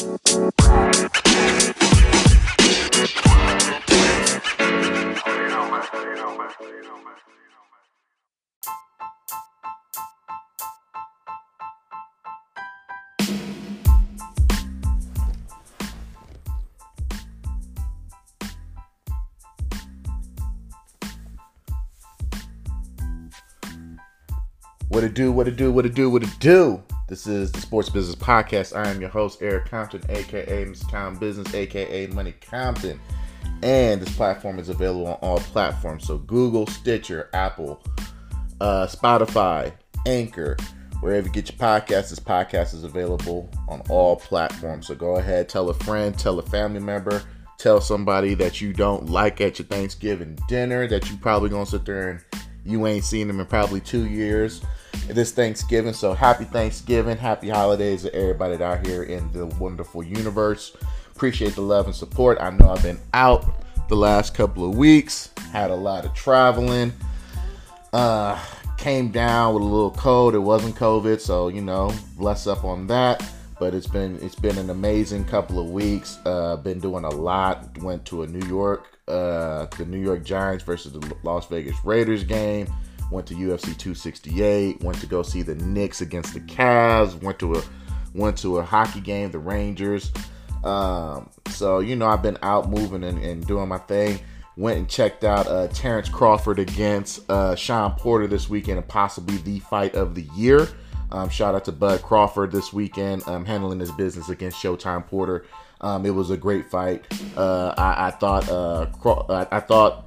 What it do? This is the Sports Business Podcast. I am your host, Eric Compton, a.k.a. Mr. Tom Business, a.k.a. Money Compton. And this platform is available on all platforms. So Google, Stitcher, Apple, Spotify, Anchor, wherever you get your podcasts. This podcast is available on all platforms. So go ahead, tell a friend, tell a family member, tell somebody that you don't like at your Thanksgiving dinner that you probably going to sit there and you ain't seen them in probably 2 years. This Thanksgiving, so happy Thanksgiving, happy holidays to everybody out here in the wonderful universe. Appreciate the love and support. I know I've been out the last couple of weeks, had a lot of traveling, came down with a little cold. It wasn't COVID, so you know, bless up on that. But it's been an amazing couple of weeks. Been doing a lot. Went to a New York, the New York Giants versus the Las Vegas Raiders game. Went to UFC 268. Went to go see the Knicks against the Cavs. Went to a hockey game, the Rangers. So you know, I've been out moving and doing my thing. Went and checked out Terrence Crawford against Shawn Porter this weekend, and possibly the fight of the year. Shout out to Bud Crawford this weekend, handling his business against Showtime Porter. It was a great fight. I thought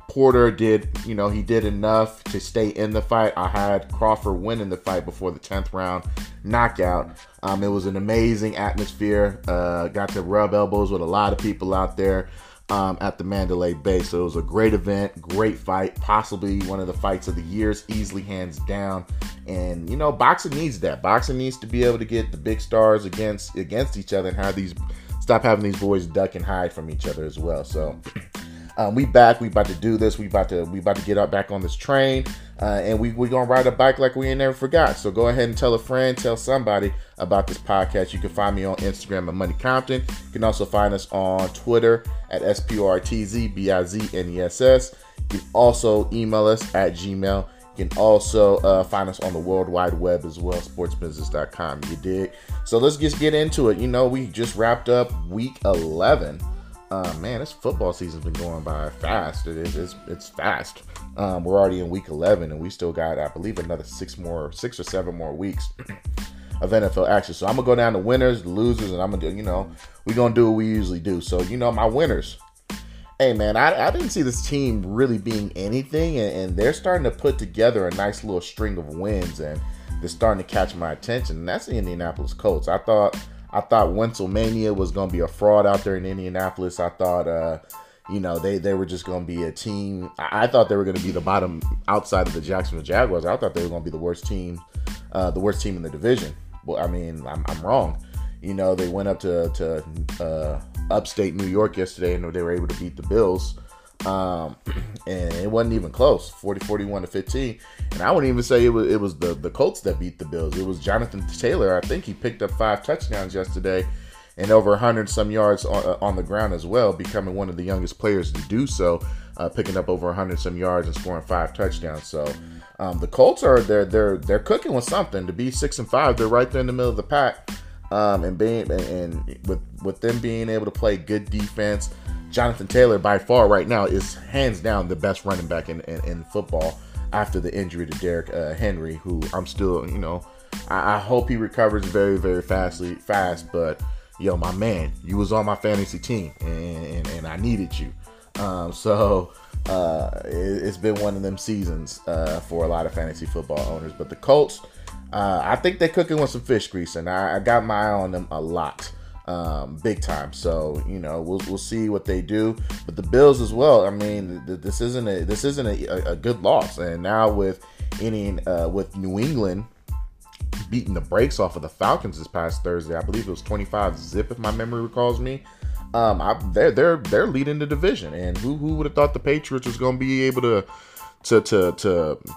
Porter did, you know, he did enough to stay in the fight. I had Crawford winning the fight before the 10th round knockout. It was an amazing atmosphere. Got to rub elbows with a lot of people out there at the Mandalay Bay. So it was a great event, great fight, possibly one of the fights of the years, easily hands down. And you know, boxing needs that. Boxing needs to be able to get the big stars against each other and have these. Stop having these boys duck and hide from each other as well. So we back. We about to do this. We about to get up back on this train, and we gonna ride a bike like we ain't never forgot. So go ahead and tell a friend, tell somebody about this podcast. You can find me on Instagram at Money Compton. You can also find us on Twitter at SPORTZBIZNESS. You can also email us at Gmail. You can also find us on the World Wide Web as well, sportsbusiness.com. You dig? So let's just get into it. You know, we just wrapped up week 11. Man, this football season's been going by fast. It's fast. We're already in week 11, and we still got, I believe, another six or seven more weeks of NFL action. So I'm gonna go down to winners, losers, and I'm gonna do. You know, we're gonna do what we usually do. So you know, my winners. Hey man, I didn't see this team really being anything, and they're starting to put together a nice little string of wins, and they're starting to catch my attention. And that's the Indianapolis Colts. I thought Wenzelmania was going to be a fraud out there in Indianapolis. I thought, you know, they were just going to be a team. I thought they were going to be the bottom outside of the Jacksonville Jaguars. I thought they were going to be the worst team in the division. Well, I mean, I'm wrong. You know, they went up to upstate New York yesterday, and they were able to beat the Bills, and it wasn't even close, 41-15, and I wouldn't even say it was the Colts that beat the Bills. It was Jonathan Taylor. I think he picked up 5 touchdowns yesterday and over 100 some yards on the ground as well, becoming one of the youngest players to do so, picking up over 100 some yards and scoring 5 touchdowns. So the Colts are they're cooking with something. To be 6-5, they're right there in the middle of the pack. And with them being able to play good defense, Jonathan Taylor by far right now is hands down the best running back in football after the injury to Derrick Henry, who I'm still, you know, I hope he recovers very, very fast. But yo, my man, you was on my fantasy team, and I needed you. So it's been one of them seasons for a lot of fantasy football owners. But the Colts. I think they're cooking with some fish grease, and I got my eye on them a lot, big time. So you know, we'll see what they do. But the Bills as well. I mean, this isn't a good loss. And now with New England beating the brakes off of the Falcons this past Thursday, I believe it was 25-0 if my memory recalls me. They're leading the division, and who would have thought the Patriots was going to be able to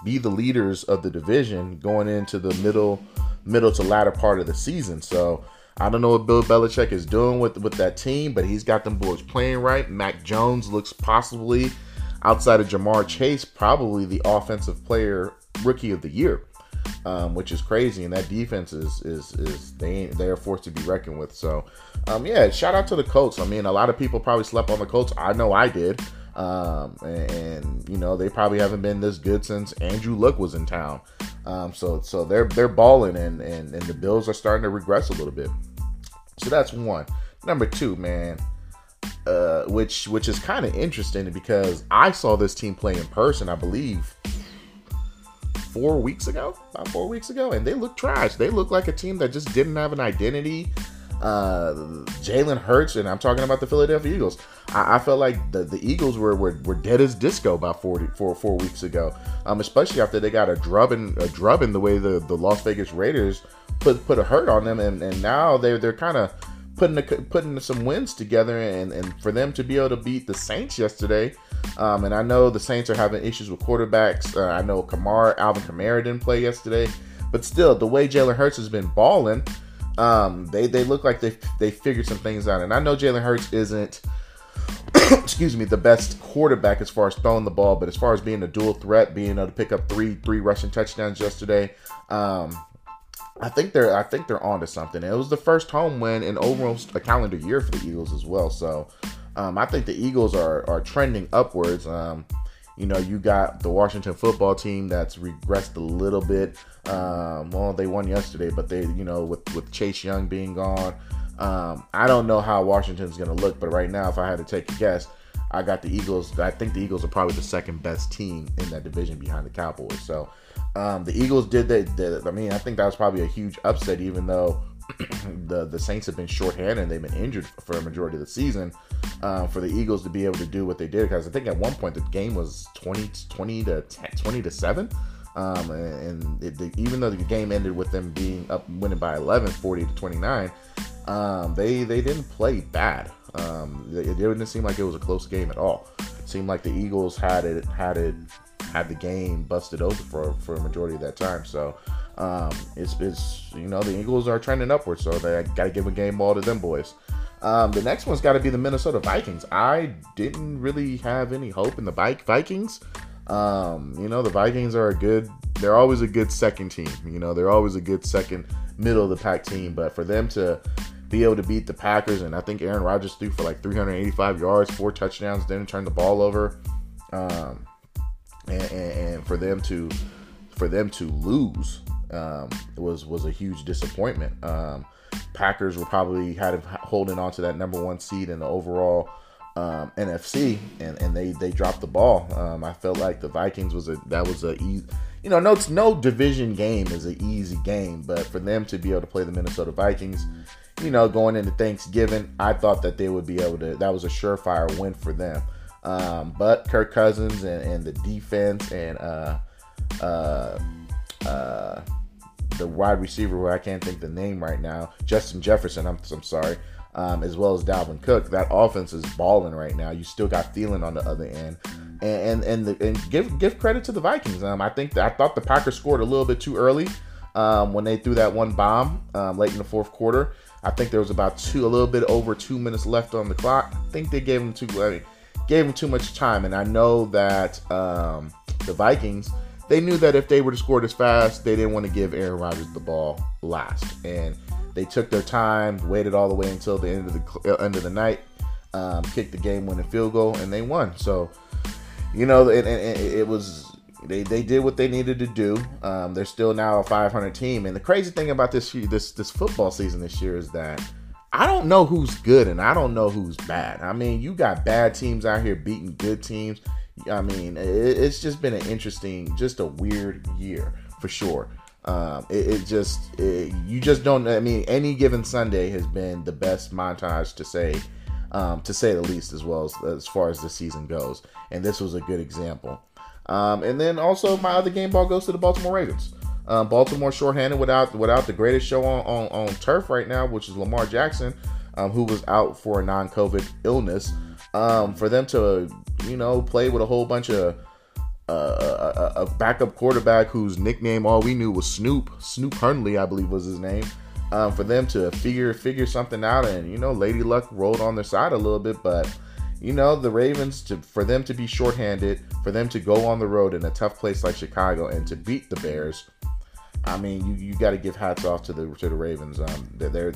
be the leaders of the division going into the middle to latter part of the season. So I don't know what Bill Belichick is doing with that team, but he's got them boys playing right. Mac Jones looks possibly, outside of Jamar Chase, probably the offensive player rookie of the year, which is crazy. And that defense is they are a force to be reckoned with. So, yeah, shout out to the Colts. I mean, a lot of people probably slept on the Colts. I know I did. And you know, they probably haven't been this good since Andrew Luck was in town. So they're balling, and the Bills are starting to regress a little bit. So that's one. Number two, man, which is kind of interesting because I saw this team play in person, I believe, 4 weeks ago, about 4 weeks ago, and they look trash. They look like a team that just didn't have an identity. Jalen Hurts, and I'm talking about the Philadelphia Eagles. I felt like the Eagles were dead as disco about 4 weeks ago, especially after they got a drubbing the way the Las Vegas Raiders put a hurt on them, and now they're kind of putting some wins together, and for them to be able to beat the Saints yesterday, and I know the Saints are having issues with quarterbacks. I know Alvin Kamara didn't play yesterday, but still, the way Jalen Hurts has been balling, they look like they figured some things out. And I know Jalen Hurts isn't, excuse me, the best quarterback as far as throwing the ball, but as far as being a dual threat, being able to pick up three rushing touchdowns yesterday, I think they're onto something. And it was the first home win in almost a calendar year for the Eagles as well. So I think the Eagles are trending upwards. You know, you got the Washington football team that's regressed a little bit. Well, they won yesterday, but they, you know, with Chase Young being gone, I don't know how Washington's going to look. But right now, if I had to take a guess, I got the Eagles. I think the Eagles are probably the second best team in that division behind the Cowboys. So the Eagles did. I mean, I think that was probably a huge upset, even though the Saints have been shorthanded and they've been injured for a majority of the season, for the Eagles to be able to do what they did, because I think at one point the game was 20 to 7, and even though the game ended with them being up winning by 11, 40 to 29, they didn't play bad. It didn't seem like it was a close game at all. It seemed like the Eagles had the game busted open for a majority of that time. So it's you know, the Eagles are trending upwards, so they got to give a game ball to them boys. The next one's got to be the Minnesota Vikings. I didn't really have any hope in the Vikings. You know, the Vikings are they're always a good second team. You know, they're always a good second middle of the pack team, but for them to be able to beat the Packers, and I think Aaron Rodgers threw for like 385 yards, 4 touchdowns, didn't turn the ball over. And for them to lose was a huge disappointment. Packers were probably holding on to that number one seed in the overall NFC, and they dropped the ball. I felt like the Vikings no division game is an easy game, but for them to be able to play the Minnesota Vikings, you know, going into Thanksgiving, I thought that they would be able to. That was a surefire win for them. But Kirk Cousins and the defense and the wide receiver, who I can't think the name right now, Justin Jefferson, I'm sorry, as well as Dalvin Cook, that offense is balling right now. You still got Thielen on the other end, and give credit to the Vikings. I thought the Packers scored a little bit too early when they threw that one bomb late in the fourth quarter. I think there was about a little bit over 2 minutes left on the clock. I think they gave them too much time, and I know that the Vikings, they knew that if they were to score this fast, they didn't want to give Aaron Rodgers the ball last, and they took their time, waited all the way until the end of the night, kicked the game-winning field goal, and they won. So, you know, it was they did what they needed to do. They're still now a 500 team, and the crazy thing about this football season this year is that I don't know who's good and I don't know who's bad. I mean, you got bad teams out here beating good teams. I mean, it's just been an interesting, just a weird year for sure. You just don't. I mean, any given Sunday has been the best montage to say the least, as well as far as the season goes. And this was a good example. And then also my other game ball goes to the Baltimore Ravens. Baltimore shorthanded without the greatest show on turf right now, which is Lamar Jackson, who was out for a non-COVID illness. For them to, you know, play with a whole bunch of a backup quarterback whose nickname all we knew was Snoop Hunley, I believe was his name. for them to figure something out. And, you know, Lady Luck rolled on their side a little bit, but, you know, the Ravens, for them to be shorthanded, for them to go on the road in a tough place like Chicago and to beat the Bears, I mean, you got to give hats off to the Ravens. They're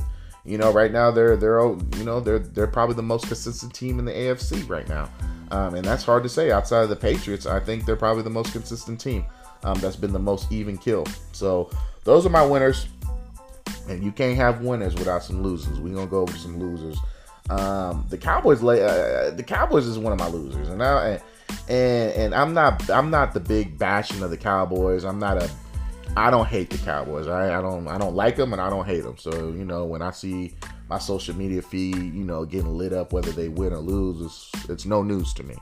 you know, right now they're probably the most consistent team in the AFC right now, and that's hard to say. Outside of the Patriots, I think they're probably the most consistent team. That's been the most even kill. So those are my winners, and you can't have winners without some losers. We're gonna go over some losers. The Cowboys, is one of my losers, and I'm not the big bashing of the Cowboys. I don't hate the Cowboys. I don't like them, and I don't hate them. So, you know, when I see my social media feed, you know, getting lit up, whether they win or lose, it's no news to me.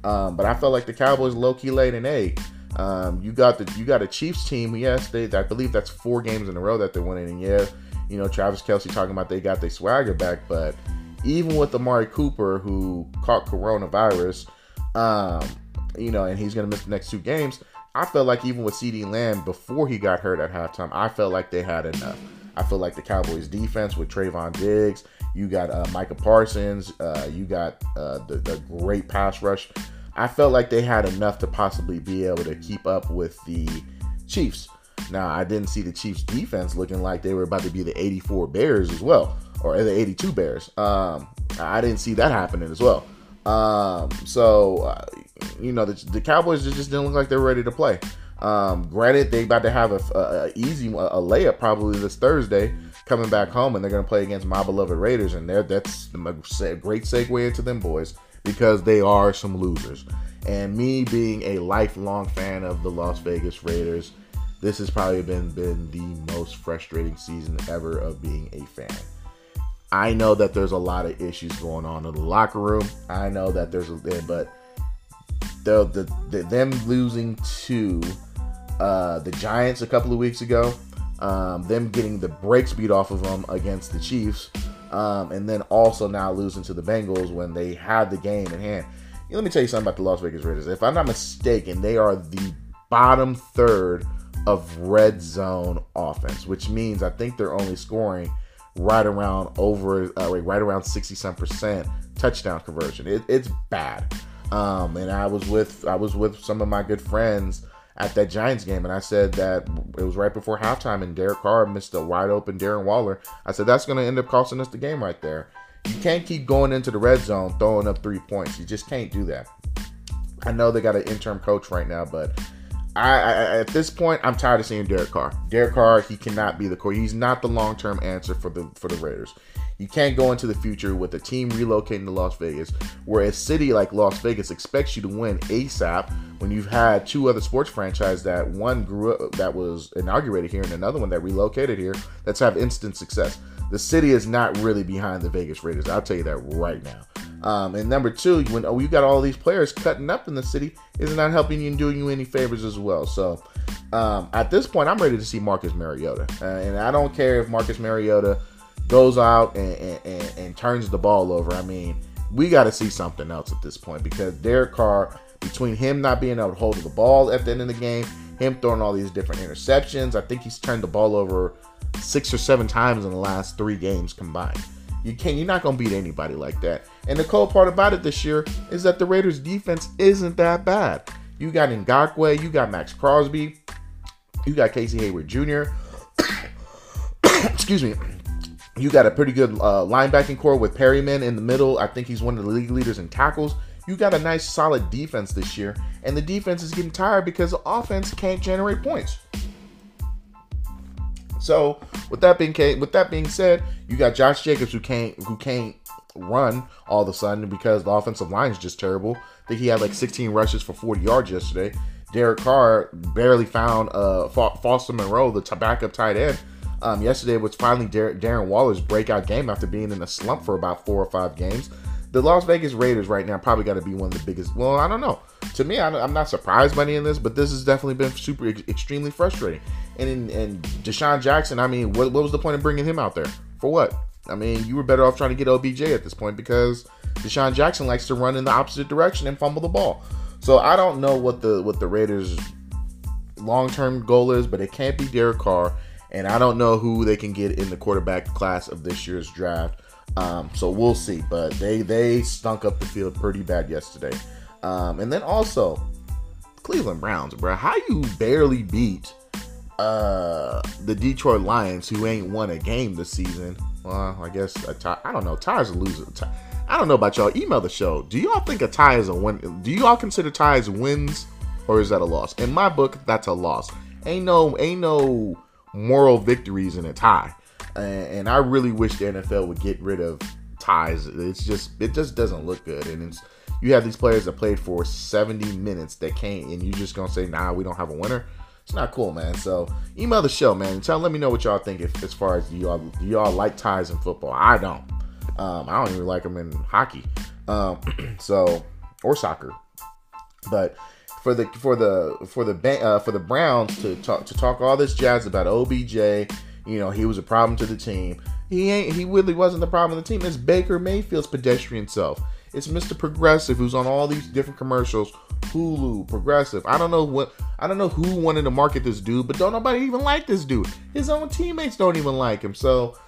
But I felt like the Cowboys low-key laid an egg. You got a Chiefs team. Yes, I believe that's 4 games in a row that they're winning. And yeah, you know, Travis Kelsey talking about they got their swagger back, but even with Amari Cooper, who caught coronavirus, you know, and he's going to miss the next 2 games. I felt like even with CeeDee Lamb, before he got hurt at halftime, I felt like they had enough. I feel like the Cowboys defense with Trayvon Diggs, you got Micah Parsons, you got the great pass rush. I felt like they had enough to possibly be able to keep up with the Chiefs. Now, I didn't see the Chiefs defense looking like they were about to be the 84 Bears as well, or the 82 Bears. I didn't see that happening as well. You know, the Cowboys just didn't look like they were ready to play. Granted, they about to have an easy layup probably this Thursday coming back home, and they're going to play against my beloved Raiders, and that's a great segue into them boys, because they are some losers. And me being a lifelong fan of the Las Vegas Raiders, this has probably been the most frustrating season ever of being a fan. I know that there's a lot of issues going on in the locker room. I know that but them losing to the Giants a couple of weeks ago, them getting the brakes beat off of them against the Chiefs, and then also now losing to the Bengals when they had the game in hand. You know, let me tell you something about the Las Vegas Raiders. If I'm not mistaken, they are the bottom third of red zone offense, which means I think they're only scoring right around 60% touchdown conversion. It's bad. And I was with some of my good friends at that Giants game, and I said that it was right before halftime, and Derek Carr missed a wide open Darren Waller. I said that's going to end up costing us the game right there. You can't keep going into the red zone throwing up 3 points. You just can't do that. I know they got an interim coach right now, but I at this point, I'm tired of seeing Derek Carr. Derek Carr, he cannot be the core. He's not the long-term answer for the Raiders. You can't go into the future with a team relocating to Las Vegas, where a city like Las Vegas expects you to win ASAP. When you've had 2 other sports franchises that one grew up, that was inaugurated here, and another one that relocated here, that's have instant success. The city is not really behind the Vegas Raiders. I'll tell you that right now. And number 2, when you got all these players cutting up in the city, it's not helping you and doing you any favors as well. So at this point, I'm ready to see Marcus Mariota. And I don't care if Marcus Mariota goes out and turns the ball over. I mean, we got to see something else at this point, because Derek Carr, between him not being able to hold the ball at the end of the game, him throwing all these different interceptions, I think he's turned the ball over 6 or 7 times in the last 3 games combined. You're not going to beat anybody like that. And the cool part about it this year is that the Raiders' defense isn't that bad. You got Ngakoue, you got Max Crosby, you got Casey Hayward Jr. Excuse me. You got a pretty good linebacking core with Perryman in the middle. I think he's one of the league leaders in tackles. You got a nice, solid defense this year, and the defense is getting tired because the offense can't generate points. So, with that being said, you got Josh Jacobs who can't run all of a sudden because the offensive line is just terrible. I think he had like 16 rushes for 40 yards yesterday. Derek Carr barely found Foster Monroe, the backup tight end. Yesterday was finally Darren Waller's breakout game after being in a slump for about 4 or 5 games. The Las Vegas Raiders right now probably got to be one of the biggest. Well, I don't know. To me, I'm not surprised by any of this, but this has definitely been super extremely frustrating. And Deshaun Jackson, I mean, what was the point of bringing him out there? For what? I mean, you were better off trying to get OBJ at this point, because Deshaun Jackson likes to run in the opposite direction and fumble the ball. So I don't know what the Raiders' long-term goal is, but it can't be Derek Carr. And I don't know who they can get in the quarterback class of this year's draft. So we'll see. But they stunk up the field pretty bad yesterday. And then also, Cleveland Browns, bro. How you barely beat the Detroit Lions, who ain't won a game this season? Well, I guess a tie. I don't know. Ties are losers. I don't know about y'all. Email the show. Do y'all think a tie is a win? Do y'all consider ties wins, or is that a loss? In my book, that's a loss. Ain't no moral victories in a tie. And I really wish the NFL would get rid of ties. It just doesn't look good. And it's, you have these players that played for 70 minutes that can't, and you're just gonna say, nah, we don't have a winner. It's not cool, man. So email the show, man. And let me know what y'all think as far as do y'all like ties in football. I don't. I don't even like them in hockey, or soccer. But for the Browns to talk all this jazz about OBJ, you know, he was a problem to the team. He really wasn't the problem to the team. It's Baker Mayfield's pedestrian self. It's Mr. Progressive, who's on all these different commercials. Hulu, Progressive. I don't know who wanted to market this dude, but don't nobody even like this dude. His own teammates don't even like him. So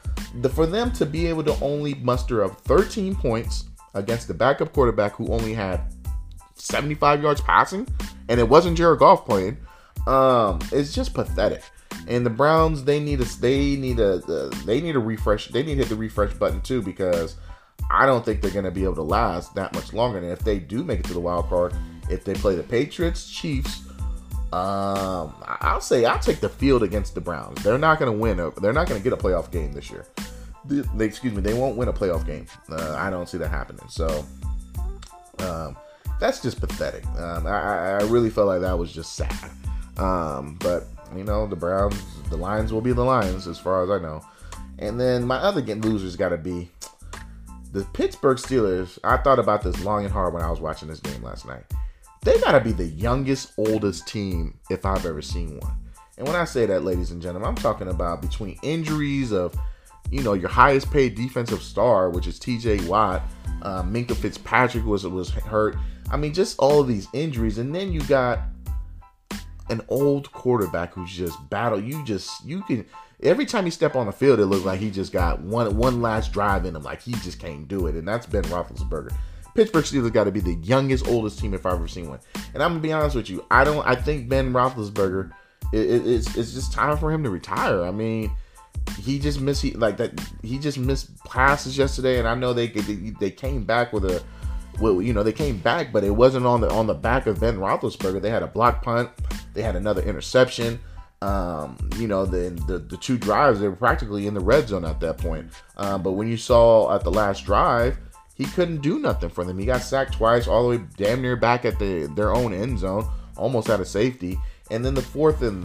for them to be able to only muster up 13 points against the backup quarterback who only had 75 yards passing, and it wasn't Jared Goff playing, it's just pathetic. And the Browns, they need a refresh. They need to hit the refresh button too, because I don't think they're going to be able to last that much longer. And if they do make it to the wild card, if they play the Patriots, Chiefs, I'll take the field against the Browns. They're not going to win. They're not going to get a playoff game this year. They won't win a playoff game. I don't see that happening. So that's just pathetic. I really felt like that was just sad. But you know, the Lions will be the Lions as far as I know. And then my other loser's got to be the Pittsburgh Steelers. I thought about this long and hard when I was watching this game last night. They gotta be the youngest, oldest team if I've ever seen one. And when I say that, ladies and gentlemen, I'm talking about between injuries of, you know, your highest paid defensive star, which is TJ Watt, Minkah Fitzpatrick was hurt. I mean, just all of these injuries. And then you got an old quarterback who's just battled. Every time he step on the field, it looks like he just got one last drive in him. Like, he just can't do it. And that's Ben Roethlisberger. Pittsburgh Steelers got to be the youngest, oldest team if I've ever seen one. And I'm going to be honest with you. I think Ben Roethlisberger, it's just time for him to retire. I mean, he just missed passes yesterday. And I know they came back but it wasn't on the back of Ben Roethlisberger. They had a block punt. They had another interception. You know, the two drives, they were practically in the red zone at that point. But when you saw at the last drive, he couldn't do nothing for them. He got sacked twice, all the way damn near back at their own end zone, almost out of safety. And then the fourth and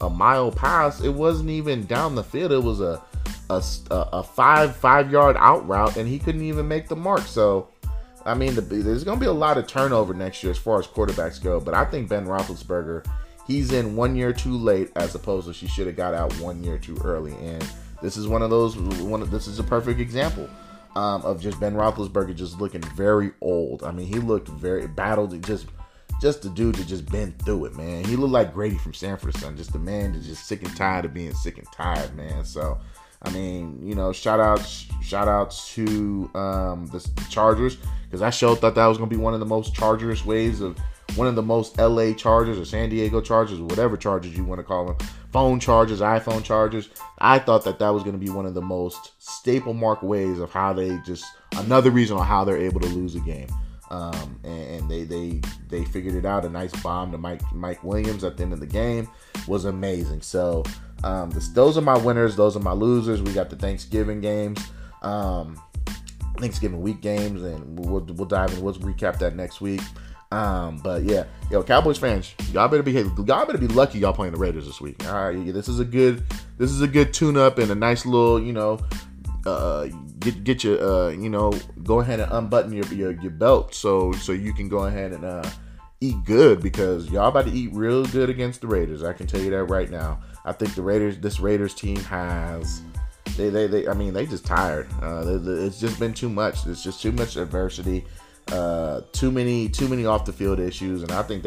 a mile pass, it wasn't even down the field. It was a 5-yard out route, and he couldn't even make the mark. So, I mean, there's going to be a lot of turnover next year as far as quarterbacks go. But I think Ben Roethlisberger, he's in 1 year too late, as opposed to she should have got out 1 year too early. And this is this is a perfect example. Of just Ben Roethlisberger just looking very old. I mean, he looked very battled. Just the dude that just been through it, man. He looked like Grady from Sanford Son. Just the man that's just sick and tired of being sick and tired, man. So, I mean, you know, shout outs to the Chargers, because I thought that was gonna be one of the most LA Chargers or San Diego Chargers or whatever Chargers you want to call them. Phone chargers, iPhone chargers. I thought that was going to be one of the most staple mark ways of how they just, another reason on how they're able to lose a game. And they figured it out. A nice bomb to Mike Williams at the end of the game was amazing. So those are my winners. Those are my losers. We got the Thanksgiving week games, and we'll dive in. We'll recap that next week. But yeah, Cowboys fans, y'all better be lucky y'all playing the Raiders this week. All right, this is a good tune-up and a nice little, you know, get your, you know, go ahead and unbutton your belt so you can go ahead and eat good, because y'all about to eat real good against the Raiders. I can tell you that right now. I think this Raiders team has. They just tired. It's just been too much. It's just too much adversity. Too many off the field issues, and I think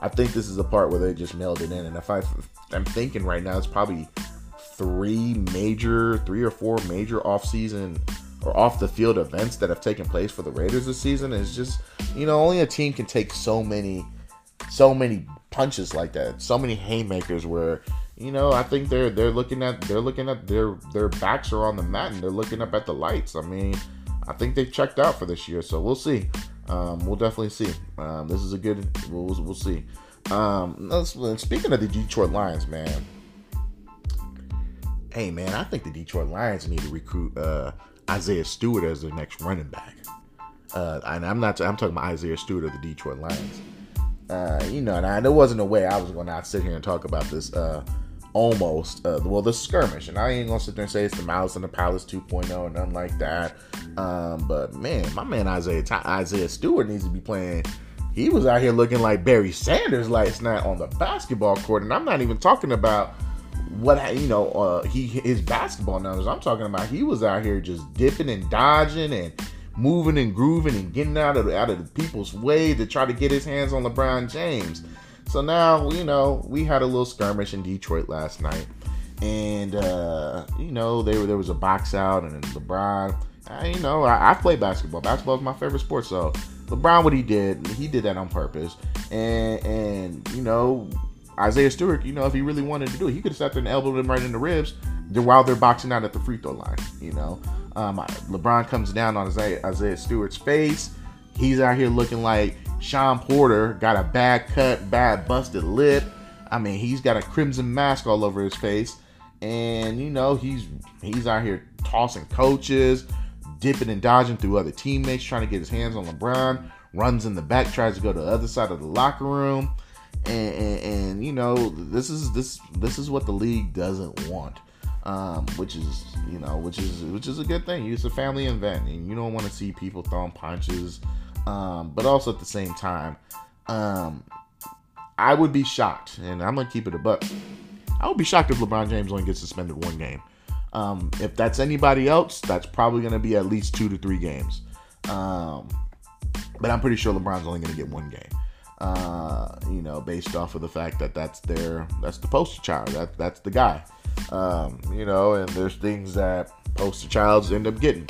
I think this is a part where they just nailed it in. And if I'm thinking right now, it's probably three or four major off-season or off-the-field events that have taken place for the Raiders this season. It's just, you know, only a team can take so many punches like that, so many haymakers where, you know, I think they're looking at their backs are on the mat and they're looking up at the lights. I mean, I think they've checked out for this year, so we'll see. We'll definitely see. This is a good. We'll see. Speaking of the Detroit Lions, man. Hey, man, I think the Detroit Lions need to recruit Isaiah Stewart as their next running back. And I'm talking about Isaiah Stewart of the Detroit Lions. You know, and there wasn't a way I was going to sit here and talk about this. The skirmish, and I ain't gonna sit there and say it's the Malice in the Palace 2.0 and nothing like that. But man, my man Isaiah Stewart needs to be playing. He was out here looking like Barry Sanders last night on the basketball court, and I'm not even talking about his basketball numbers. I'm talking about he was out here just dipping and dodging and moving and grooving and getting out of the people's way to try to get his hands on LeBron James. So now, you know, we had a little skirmish in Detroit last night, and you know, there was a box out, and LeBron. I play basketball. Basketball is my favorite sport. So LeBron, what he did that on purpose, and you know, Isaiah Stewart, you know, if he really wanted to do it, he could have sat there and elbowed him right in the ribs while they're boxing out at the free throw line. You know, LeBron comes down on Isaiah Stewart's face. He's out here looking like Shawn Porter, got a bad cut, bad busted lip. I mean, he's got a crimson mask all over his face. And, you know, he's out here tossing coaches, dipping and dodging through other teammates, trying to get his hands on LeBron, runs in the back, tries to go to the other side of the locker room. And you know, this is what the league doesn't want. Which is a good thing. It's a family event, and you don't want to see people throwing punches. But also at the same time, I would be shocked, and I'm going to keep it a buck. I would be shocked if LeBron James only gets suspended one game. If that's anybody else, that's probably going to be at least 2 to 3 games. But I'm pretty sure LeBron's only going to get one game. You know, based off of the fact that that's the poster child. That's the guy. You know, and there's things that poster childs end up getting.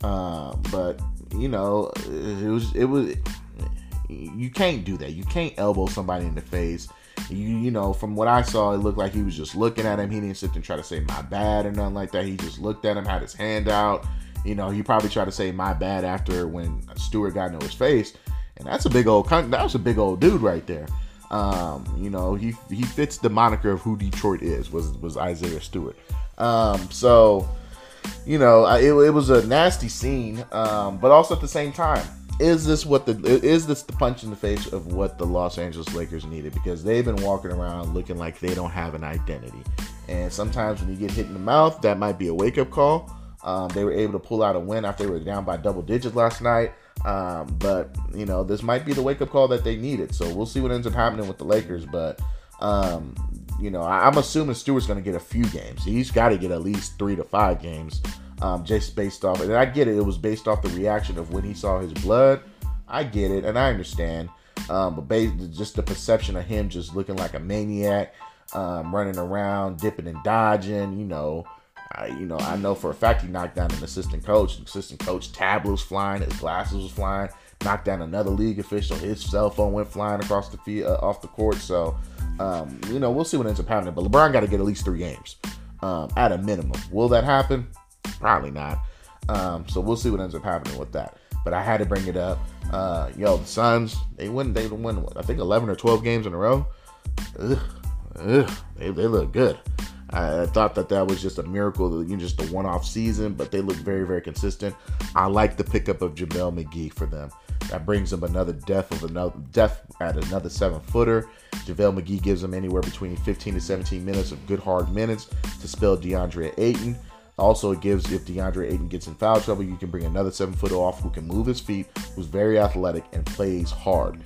But you know, it was. You can't do that. You can't elbow somebody in the face. You know, from what I saw, it looked like he was just looking at him. He didn't sit there and try to say "my bad" or nothing like that. He just looked at him, had his hand out. You know, he probably tried to say "my bad" after when Stewart got into his face, and that was a big old dude right there. You know, he fits the moniker of who Detroit is. Was Isaiah Stewart. So. You know, it was a nasty scene, but also at the same time, is this the punch in the face of what the Los Angeles Lakers needed? Because they've been walking around looking like they don't have an identity, and sometimes when you get hit in the mouth, that might be a wake up call. They were able to pull out a win after they were down by double digits last night, but you know, this might be the wake up call that they needed. So we'll see what ends up happening with the Lakers, but. You know, I'm assuming Stewart's going to get a few games. He's got to get at least 3 to 5 games, just based off. And I get it. It was based off the reaction of when he saw his blood. I get it, and I understand. But just the perception of him just looking like a maniac, running around, dipping and dodging. I know for a fact he knocked down an assistant coach. The assistant coach tablet was flying. His glasses was flying. Knocked down another league official. His cell phone went flying across the field, off the court. So. You know, we'll see what ends up happening, but LeBron got to get at least 3 games, at a minimum. Will that happen? Probably not. So we'll see what ends up happening with that, but I had to bring it up. The Suns, they win, I think 11 or 12 games in a row. They look good. I thought that was just a miracle, just a one-off season, but they look very, very consistent. I like the pickup of JaVale McGee for them. That brings them another depth at another 7-footer. JaVale McGee gives them anywhere between 15 to 17 minutes of good hard minutes to spell DeAndre Ayton. Also, it gives, if DeAndre Ayton gets in foul trouble, you can bring another 7-footer off who can move his feet, who's very athletic and plays hard.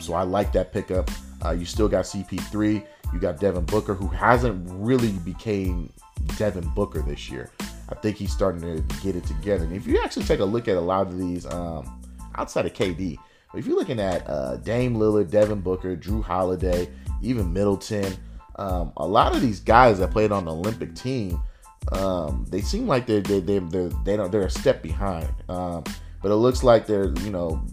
So I like that pickup. You still got CP3. You got Devin Booker, who hasn't really became Devin Booker this year. I think he's starting to get it together. And if you actually take a look at a lot of these, outside of KD, But if you're looking at Dame Lillard, Devin Booker, Drew Holiday, even Middleton, a lot of these guys that played on the Olympic team, they seem like they're a step behind. But it looks like they're, you know,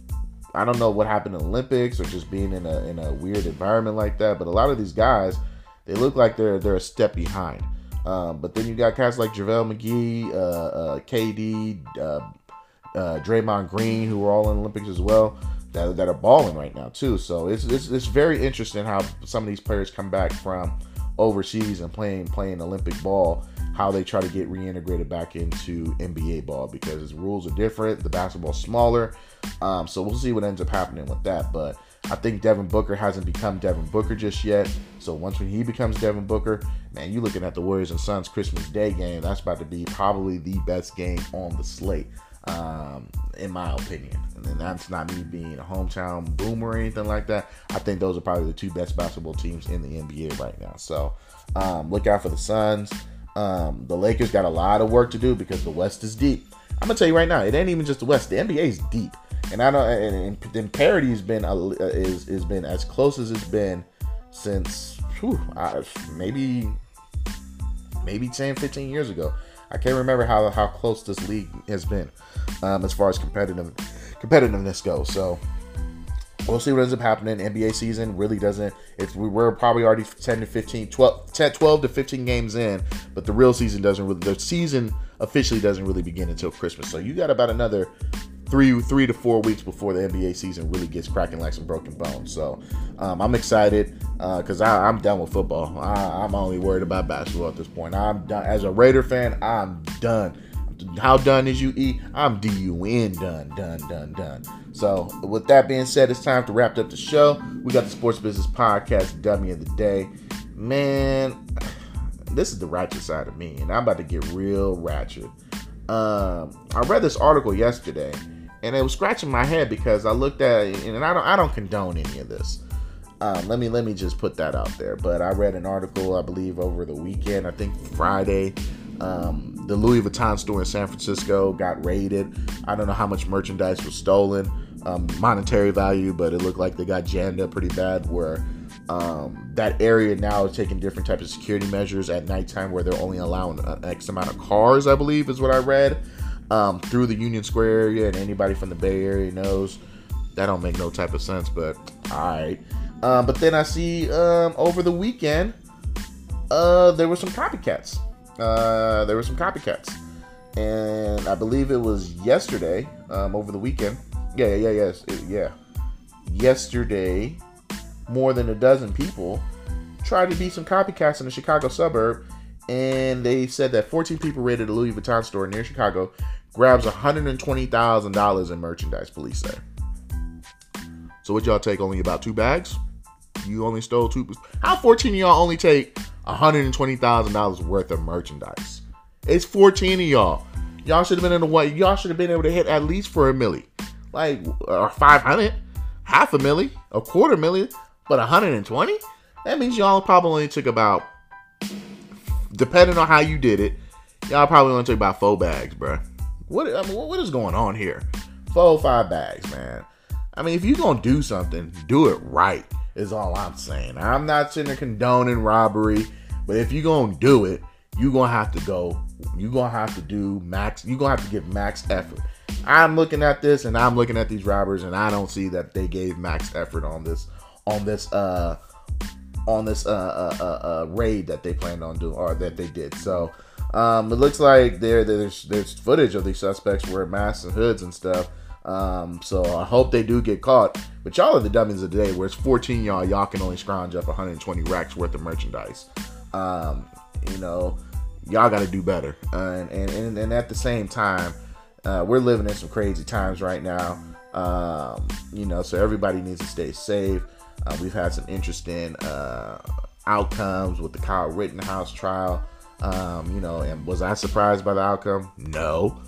I don't know what happened in the Olympics or just being in a weird environment like that. But a lot of these guys, they look like they're a step behind. But then you got guys like JaVale McGee, KD, Draymond Green, who were all in the Olympics as well, that are balling right now too. So it's very interesting how some of these players come back from overseas and playing Olympic ball, how they try to get reintegrated back into NBA ball, because its rules are different, the basketball's smaller. So we'll see what ends up happening with that. But I think Devin Booker hasn't become Devin Booker just yet. So once when he becomes Devin Booker, man, you're looking at the Warriors and Suns Christmas Day game. That's about to be probably the best game on the slate, in my opinion. And that's not me being a hometown boomer or anything like that. I think those are probably the two best basketball teams in the NBA right now. So look out for the Suns. The Lakers got a lot of work to do because the West is deep. I'm going to tell you right now, it ain't even just the West. The NBA is deep. And I don't. And parity has been is been as close as it's been since maybe 10, 15 years ago. I can't remember how close this league has been as far as competitiveness goes. So we'll see what ends up happening. NBA season really doesn't. We're probably already 12 to 15 games in, but the real season doesn't really. The season officially doesn't really begin until Christmas. So you got about another three to 4 weeks before the NBA season really gets cracking like some broken bones. So I'm excited because I'm done with football. I'm only worried about basketball at this point. I'm done. As a Raider fan, I'm done. How done is you, E? I'm D-U-N, done. So with that being said, it's time to wrap up the show. We got the Sports Business Podcast Dummy of the Day. Man, this is the ratchet side of me, and I'm about to get real ratchet. I read this article yesterday, and it was scratching my head because I looked at it, and I don't condone any of this. Let me just put that out there. But I read an article, I believe, over the weekend. I think Friday, the Louis Vuitton store in San Francisco got raided. I don't know how much merchandise was stolen, monetary value, but it looked like they got jammed up pretty bad. Where that area now is taking different types of security measures at nighttime, where they're only allowing an X amount of cars, I believe, is what I read. Through the Union Square area, and anybody from the Bay Area knows that don't make no type of sense, but alright. But then I see over the weekend there were some copycats. And I believe it was yesterday, over the weekend. Yesterday, more than a dozen people tried to be some copycats in the Chicago suburb, and they said that 14 people raided a Louis Vuitton store near Chicago, grabs $120,000 in merchandise, police say. So what y'all take, only about two bags? You only stole two. How 14 of y'all only take $120,000 worth of merchandise? It's 14 of y'all. Y'all should have been in the way. Y'all should have been able to hit at least for a milli. Like, or 500, half a milli, a quarter milli, but 120? That means y'all probably only took about, depending on how you did it, y'all probably only took about 4 bags, bro. What is going on here? 4 or 5 bags, man. I mean, if you're going to do something, do it right, is all I'm saying. I'm not sitting there condoning robbery, but if you're going to do it, you're going to have to go. You're going to have to do max. You're going to have to give max effort. I'm looking at this, and I'm looking at these robbers, and I don't see that they gave max effort on this raid that they planned on doing, or that they did. So it looks like there's footage of these suspects wearing masks and hoods and stuff. So I hope they do get caught. But y'all are the dummies of the day, where it's 14 y'all. Y'all can only scrounge up 120 racks worth of merchandise. You know, y'all got to do better. And at the same time, we're living in some crazy times right now. You know, so everybody needs to stay safe. We've had some interesting outcomes with the Kyle Rittenhouse trial. You know, and was I surprised by the outcome? No.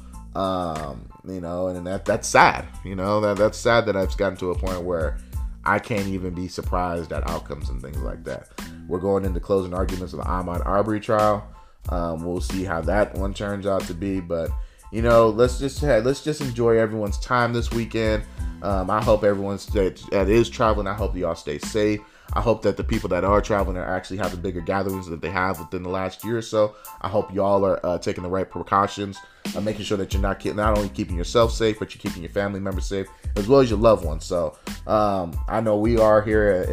You know, and that's sad. You know, that's sad that I've gotten to a point where I can't even be surprised at outcomes and things like that. We're going into closing arguments of the Ahmaud Arbery trial. We'll see how that one turns out to be. But, you know, let's just enjoy everyone's time this weekend. I hope everyone that is traveling, I hope y'all stay safe. I hope that the people that are traveling are actually having bigger gatherings that they have within the last year or so. I hope y'all are taking the right precautions, making sure that you're not only keeping yourself safe, but you're keeping your family members safe, as well as your loved ones. So I know we are here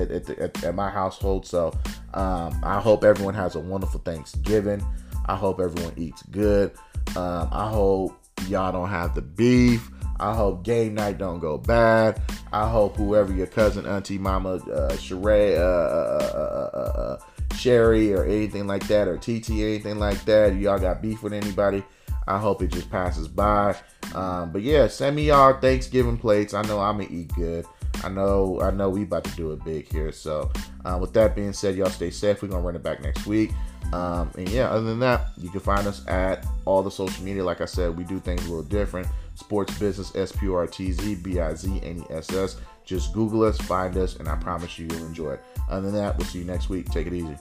at my household, so I hope everyone has a wonderful Thanksgiving. I hope everyone eats good. I hope y'all don't have the beef. I hope game night don't go bad. I hope whoever your cousin, auntie, mama, Sherry, or anything like that, or TT, anything like that, y'all got beef with anybody, I hope it just passes by. But yeah, send me y'all Thanksgiving plates. I know I'm going to eat good. I know we about to do it big here. So with that being said, y'all stay safe. We're going to run it back next week. And yeah, other than that, you can find us at all the social media. Like I said, we do things a little different. Sports Business, SportsBiznessBizness. Just Google us, find us, and I promise you, you'll enjoy it. Other than that, we'll see you next week. Take it easy.